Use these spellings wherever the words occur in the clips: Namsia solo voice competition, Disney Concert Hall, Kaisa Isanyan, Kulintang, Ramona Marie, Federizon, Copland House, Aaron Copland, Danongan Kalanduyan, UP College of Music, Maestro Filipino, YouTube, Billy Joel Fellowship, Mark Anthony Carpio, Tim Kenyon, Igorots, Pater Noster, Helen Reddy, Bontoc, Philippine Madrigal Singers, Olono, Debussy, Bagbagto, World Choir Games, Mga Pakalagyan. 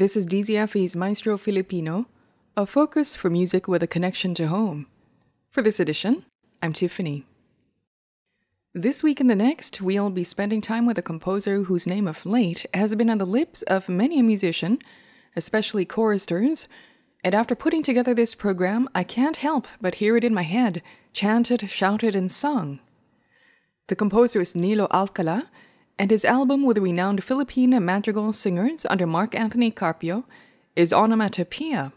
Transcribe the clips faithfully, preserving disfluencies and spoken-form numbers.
This is D Z F E's Maestro Filipino, a focus for music with a connection to home. For this edition, I'm Tiffany. This week and the next, we'll be spending time with a composer whose name of late has been on the lips of many a musician, especially choristers, and after putting together this program, I can't help but hear it in my head, chanted, shouted, and sung. The composer is Nilo Alcala, and his album with renowned Philippine Madrigal Singers under Mark Anthony Carpio is Onomatopoeia.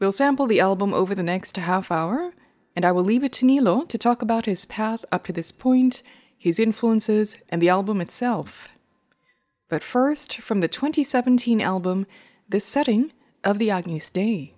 We'll sample the album over the next half hour, and I will leave it to Nilo to talk about his path up to this point, his influences, and the album itself. But first, from the twenty seventeen album, this setting of the Agnus Dei.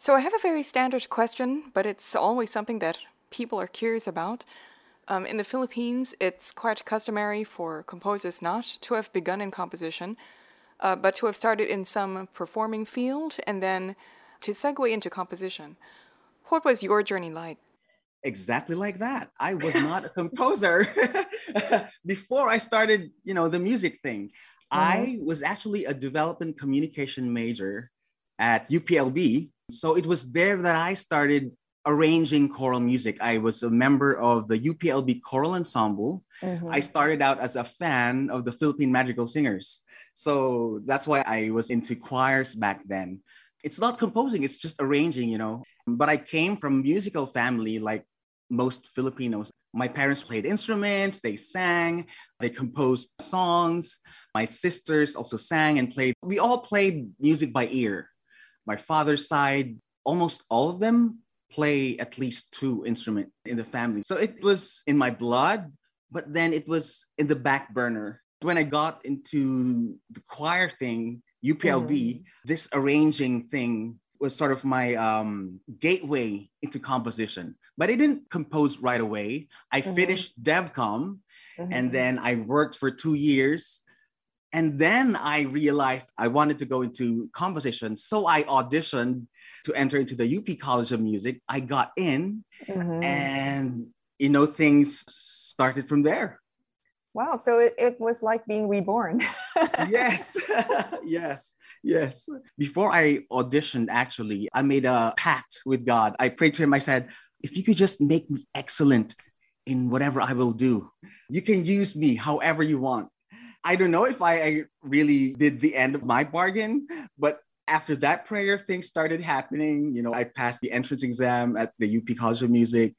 So I have a very standard question, but it's always something that people are curious about. Um, in the Philippines, it's quite customary for composers not to have begun in composition, uh, but to have started in some performing field and then to segue into composition. What was your journey like? Exactly like that. I was not a composer before I started, you know, the music thing. Mm-hmm. I was actually a development communication major at U P L B. So it was there that I started arranging choral music. I was a member of the U P L B Choral Ensemble. Mm-hmm. I started out as a fan of the Philippine Madrigal Singers. So that's why I was into choirs back then. It's not composing, it's just arranging, you know. But I came from a musical family like most Filipinos. My parents played instruments, they sang, they composed songs. My sisters also sang and played. We all played music by ear. My father's side, almost all of them play at least two instruments in the family. So it was in my blood, but then it was in the back burner. When I got into the choir thing, U P L B, mm-hmm. this arranging thing was sort of my um, gateway into composition. But I didn't compose right away. I mm-hmm. finished DevCom, mm-hmm. and then I worked for two years. And then I realized I wanted to go into composition. So I auditioned to enter into the U P College of Music. I got in, mm-hmm. and, you know, things started from there. Wow. So it, it was like being reborn. Yes. Yes. Yes. Before I auditioned, actually, I made a pact with God. I prayed to him. I said, if you could just make me excellent in whatever I will do, you can use me however you want. I don't know if I, I really did the end of my bargain, but after that prayer, things started happening. You know, I passed the entrance exam at the U P College of Music.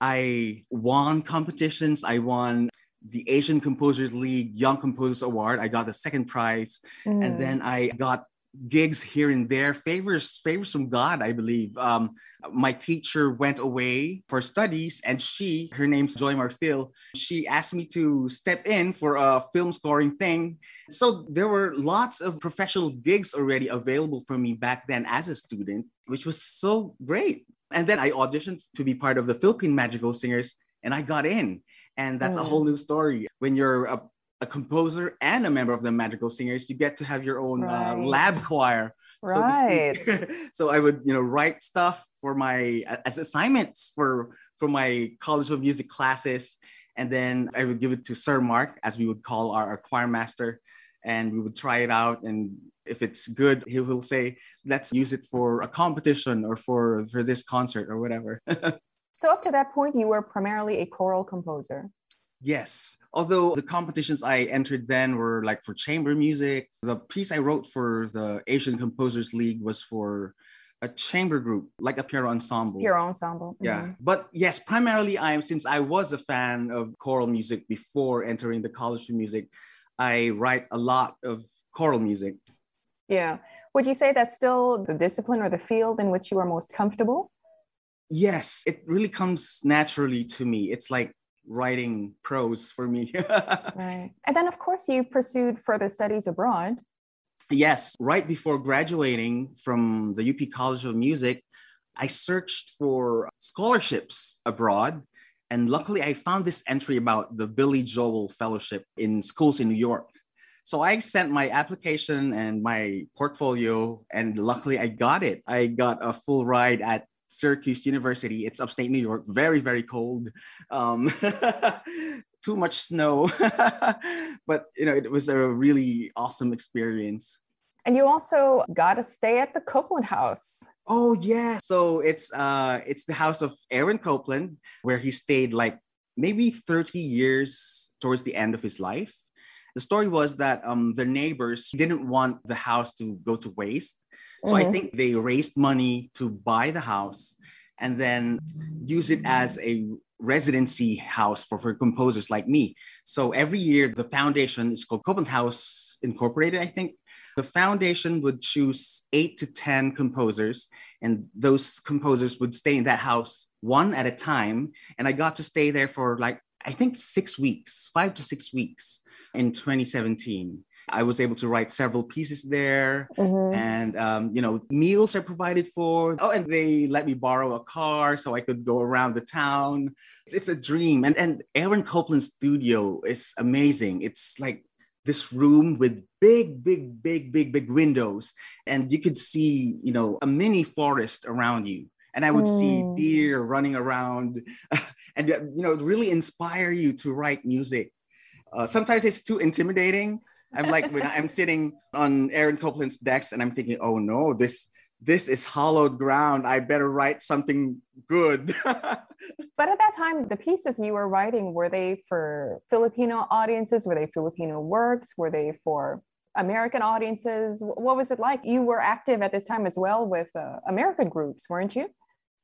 I won competitions. I won the Asian Composers League Young Composers Award. I got the second prize. Mm. And then I got gigs here and there, favors, favors from God, I believe. Um, my teacher went away for studies, and she, her name's Joy Marfil, she asked me to step in for a film scoring thing. So there were lots of professional gigs already available for me back then as a student, which was so great. And then I auditioned to be part of the Philippine Madrigal Singers, and I got in. And that's mm-hmm. a whole new story. When you're a, a composer and a member of the Madrigal Singers, you get to have your own right. uh, lab choir. Right. So, to speak. So I would, you know, write stuff for my as assignments for for my College of Music classes, and then I would give it to Sir Mark, as we would call our, our choir master, and we would try it out. And if it's good, he will say, "Let's use it for a competition or for for this concert or whatever." So up to that point, you were primarily a choral composer. Yes. Although the competitions I entered then were like for chamber music. The piece I wrote for the Asian Composers League was for a chamber group, like a piano ensemble. Piano ensemble. Mm-hmm. Yeah. But yes, primarily I am, since I was a fan of choral music before entering the College of Music, I write a lot of choral music. Yeah. Would you say that's still the discipline or the field in which you are most comfortable? Yes, it really comes naturally to me. It's like writing prose for me. Right. And then, of course, you pursued further studies abroad. Yes. Right before graduating from the U P College of Music, I searched for scholarships abroad. And luckily, I found this entry about the Billy Joel Fellowship in schools in New York. So I sent my application and my portfolio, and luckily I got it. I got a full ride at Syracuse University. It's upstate New York. Very, very cold. Um, too much snow. But, you know, it was a really awesome experience. And you also got to stay at the Copland House. Oh, yeah. So it's uh, it's the house of Aaron Copland, where he stayed like maybe thirty years towards the end of his life. The story was that um, the neighbors didn't want the house to go to waste. So mm-hmm. I think they raised money to buy the house and then use it as a residency house for, for composers like me. So every year, the foundation is called Copland House Incorporated, I think. The foundation would choose eight to ten composers, and those composers would stay in that house one at a time. And I got to stay there for like, I think six weeks, five to six weeks. in twenty seventeen. I was able to write several pieces there, mm-hmm. and um, you know, meals are provided for. Oh, and they let me borrow a car so I could go around the town. It's, it's a dream. And and Aaron Copland's studio is amazing. It's like this room with big, big, big, big, big windows, and you could see, you know, a mini forest around you. And I would mm. see deer running around, and you know, really inspire you to write music. Uh, sometimes it's too intimidating. I'm like, when I'm sitting on Aaron Copland's decks and I'm thinking, oh no, this this is hallowed ground. I better write something good. But at that time, the pieces you were writing, were they for Filipino audiences? Were they Filipino works? Were they for American audiences? What was it like? You were active at this time as well with uh, American groups, weren't you?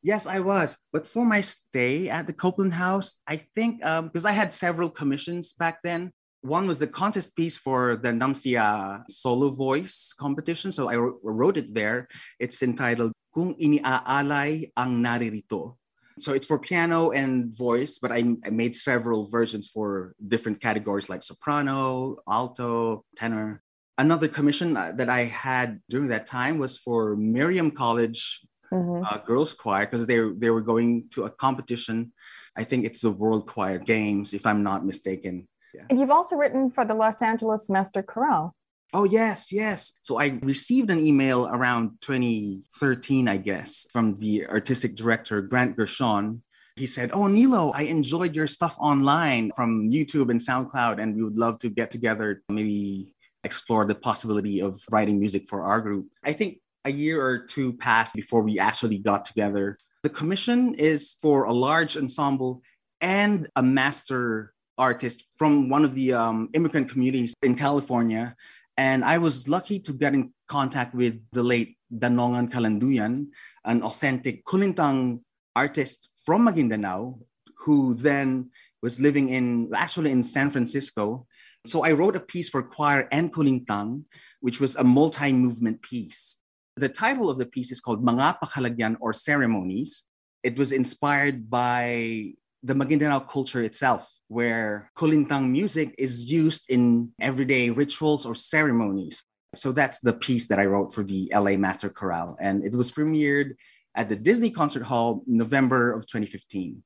Yes, I was. But for my stay at the Copland House, I think, um, because I had several commissions back then. One was the contest piece for the Namsia solo voice competition. So I wrote it there. It's entitled Kung Ini-aalay ang Naririto. So it's for piano and voice, but I, I made several versions for different categories like soprano, alto, tenor. Another commission that I had during that time was for Miriam College mm-hmm. uh, Girls Choir, because they, they were going to a competition. I think it's the World Choir Games, if I'm not mistaken. Yeah. And you've also written for the Los Angeles Master Chorale. Oh, yes, yes. So I received an email around twenty thirteen, I guess, from the artistic director, Grant Gershon. He said, oh, Nilo, I enjoyed your stuff online from YouTube and SoundCloud, and we would love to get together, maybe explore the possibility of writing music for our group. I think a year or two passed before we actually got together. The commission is for a large ensemble and a master artist from one of the um, immigrant communities in California. And I was lucky to get in contact with the late Danongan Kalanduyan, an authentic Kulintang artist from Maguindanao, who then was living in, actually in San Francisco. So I wrote a piece for choir and Kulintang, which was a multi-movement piece. The title of the piece is called Mga Pakalagyan, or Ceremonies. It was inspired by the Maguindanao culture itself, where Kulintang music is used in everyday rituals or ceremonies. So that's the piece that I wrote for the L A Master Chorale. And it was premiered at the Disney Concert Hall in November of twenty fifteen.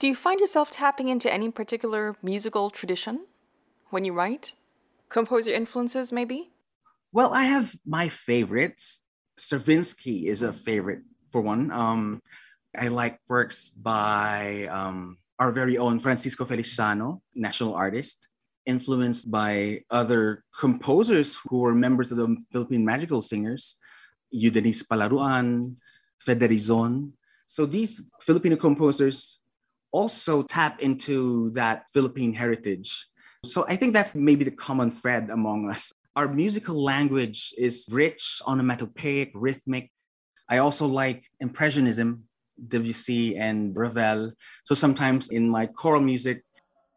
Do you find yourself tapping into any particular musical tradition when you write? Composer influences, maybe? Well, I have my favorites. Stravinsky is a favorite, for one. Um, I like works by um, our very own Francisco Feliciano, national artist, influenced by other composers who were members of the Philippine Madrigal Singers, Eudenis Palaruan, Federizon. So these Filipino composers also tap into that Philippine heritage. So I think that's maybe the common thread among us. Our musical language is rich, onomatopoeic, rhythmic. I also like Impressionism, Debussy and Ravel. So sometimes in my choral music,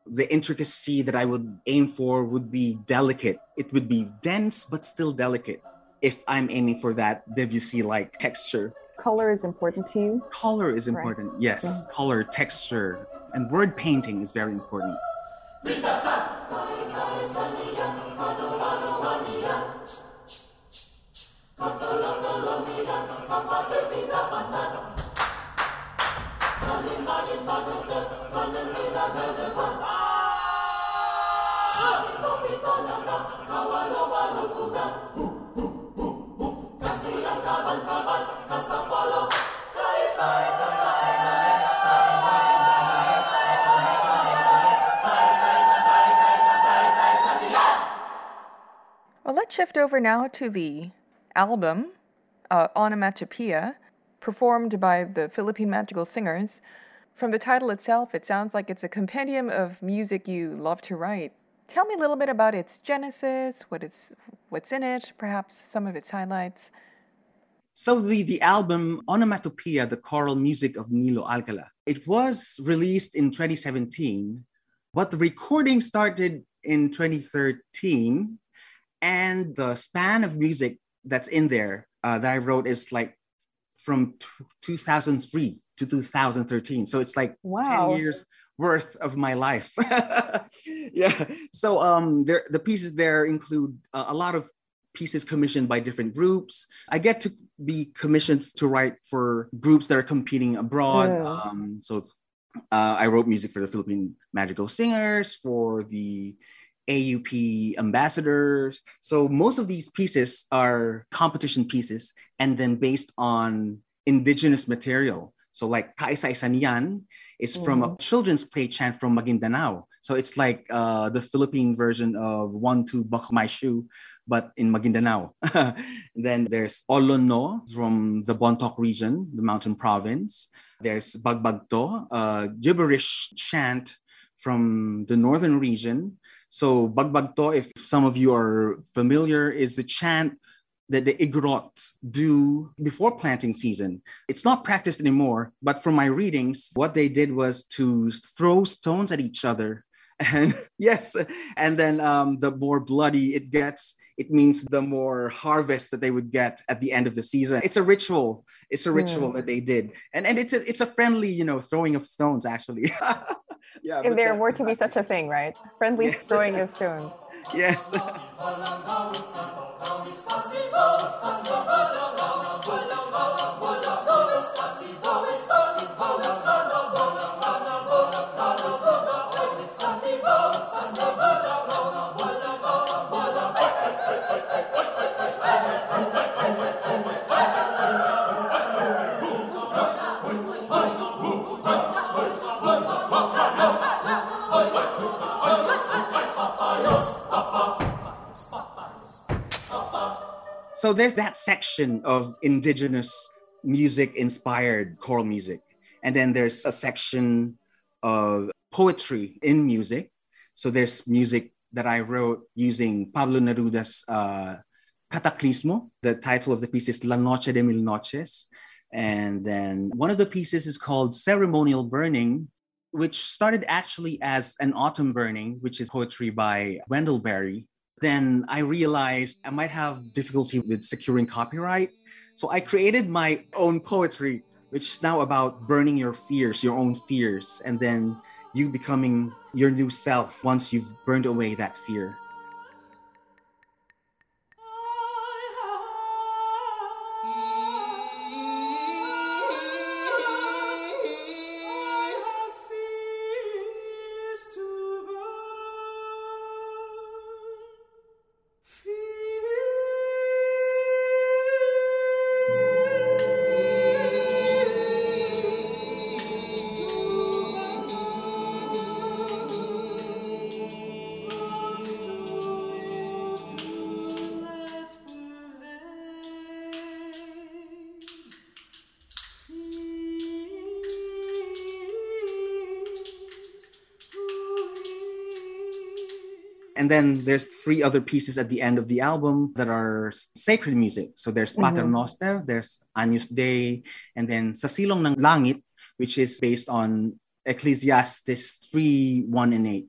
the intricacy that I would aim for would be delicate. It would be dense, but still delicate if I'm aiming for that Debussy-like texture. Color is important to you? Color is important, right. Yes. Yeah. Color, texture, and word painting is very important. Well, let's shift over now to the album, uh, Onomatopoeia, performed by the Philippine Madrigal Singers. From the title itself, it sounds like it's a compendium of music you love to write. Tell me a little bit about its genesis, what it's, what's in it, perhaps some of its highlights. So the, the album, Onomatopoeia, the choral music of Nilo Alcala, it was released in twenty seventeen, but the recording started in twenty thirteen, and the span of music that's in there uh, that I wrote is like from t- two thousand three to two thousand thirteen. So it's like wow. ten years worth of my life. Yeah. So um, there, the pieces there include uh, a lot of pieces commissioned by different groups. I get to be commissioned to write for groups that are competing abroad. Yeah. Um, so uh, I wrote music for the Philippine Madrigal Singers, for the A U P ambassadors. So most of these pieces are competition pieces and then based on indigenous material. So like Kaisa Isanyan is mm. from a children's play chant from Maguindanao. So it's like uh, the Philippine version of One, Two, Buckle My Shoe, but in Maguindanao. Then there's Olono from the Bontoc region, the mountain province. There's Bagbagto, uh, gibberish chant from the northern region. So Bagbagto, if some of you are familiar, is the chant that the Igorots do before planting season. It's not practiced anymore, but from my readings, what they did was to throw stones at each other. And yes, and then um, the more bloody it gets, it means the more harvest that they would get at the end of the season. It's a ritual. It's a ritual yeah. that they did. And and it's a, it's a friendly, you know, throwing of stones, actually. Yeah, if there were to be such a thing, right? Friendly yes. throwing of stones. Yes. So there's that section of indigenous music-inspired choral music. And then there's a section of poetry in music. So there's music that I wrote using Pablo Neruda's uh, Cataclismo. The title of the piece is La Noche de Mil Noches. And then one of the pieces is called Ceremonial Burning, which started actually as An Autumn Burning, which is poetry by Wendell Berry. Then I realized I might have difficulty with securing copyright. So I created my own poetry, which is now about burning your fears, your own fears, and then you becoming your new self once you've burned away that fear. And then there's three other pieces at the end of the album that are sacred music. So there's mm-hmm. Pater Noster, there's Agnus Dei, and then Sa Silong ng Langit, which is based on Ecclesiastes three, one and eight.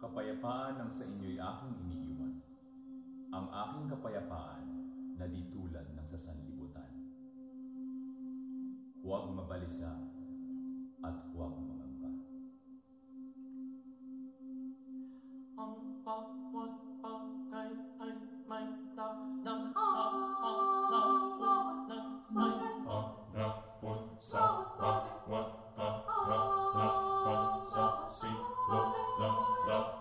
Kapayapaan ang sa inyo'y aking iniiwan, ang aking kapayapaan na di tulad ng sa sanlibutan. Huwag mabalisa at huwag mangamba. Ang bawat bagay ay may takdang hahanapon na may harapon sa bawat kaharapan sa silong ng langit.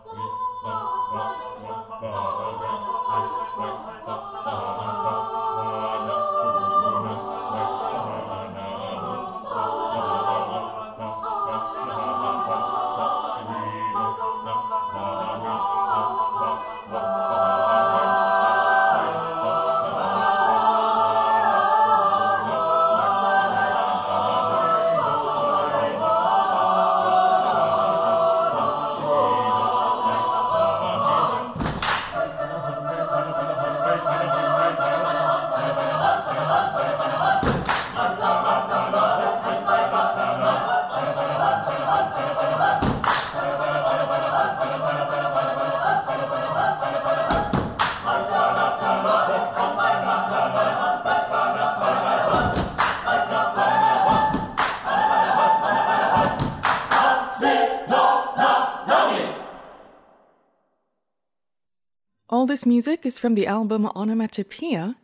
All this music is from the album Onomatopoeia,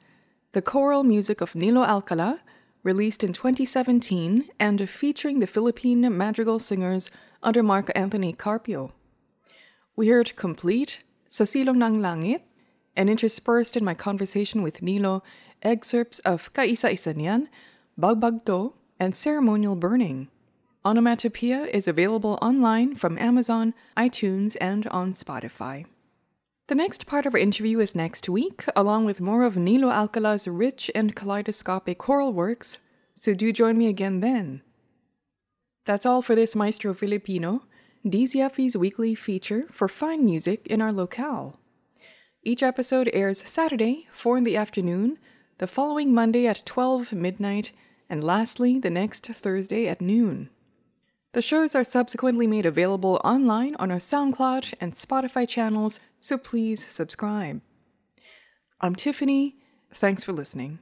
the choral music of Nilo Alcala, released in twenty seventeen and featuring the Philippine Madrigal Singers under Mark Anthony Carpio. We heard complete, Sa Silong ng Langit, and interspersed in my conversation with Nilo, excerpts of Kaisa Isanyan, Bagbagto, and Ceremonial Burning. Onomatopoeia is available online from Amazon, iTunes, and on Spotify. The next part of our interview is next week, along with more of Nilo Alcala's rich and kaleidoscopic choral works, so do join me again then. That's all for this Maestro Filipino, D Z F E's weekly feature for fine music in our locale. Each episode airs Saturday, four in the afternoon, the following Monday at twelve midnight, and lastly, the next Thursday at noon. The shows are subsequently made available online on our SoundCloud and Spotify channels, so please subscribe. I'm Tiffany. Thanks for listening.